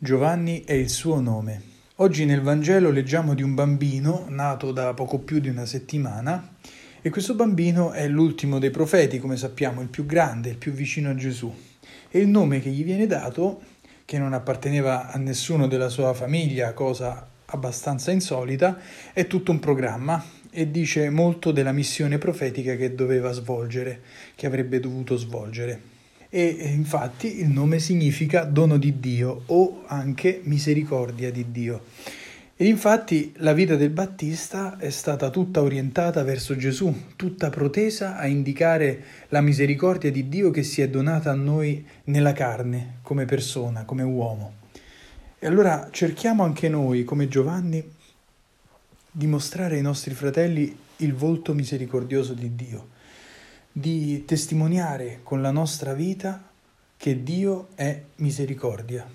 Giovanni è il suo nome. Oggi nel Vangelo leggiamo di un bambino nato da poco più di una settimana e questo bambino è l'ultimo dei profeti, come sappiamo, il più grande, il più vicino a Gesù. E il nome che gli viene dato, che non apparteneva a nessuno della sua famiglia, cosa abbastanza insolita, è tutto un programma e dice molto della missione profetica che doveva svolgere, che avrebbe dovuto svolgere. E infatti il nome significa dono di Dio o anche misericordia di Dio. E infatti la vita del Battista è stata tutta orientata verso Gesù, tutta protesa a indicare la misericordia di Dio che si è donata a noi nella carne, come persona, come uomo. E allora cerchiamo anche noi, come Giovanni, di mostrare ai nostri fratelli il volto misericordioso di Dio, di testimoniare con la nostra vita che Dio è misericordia.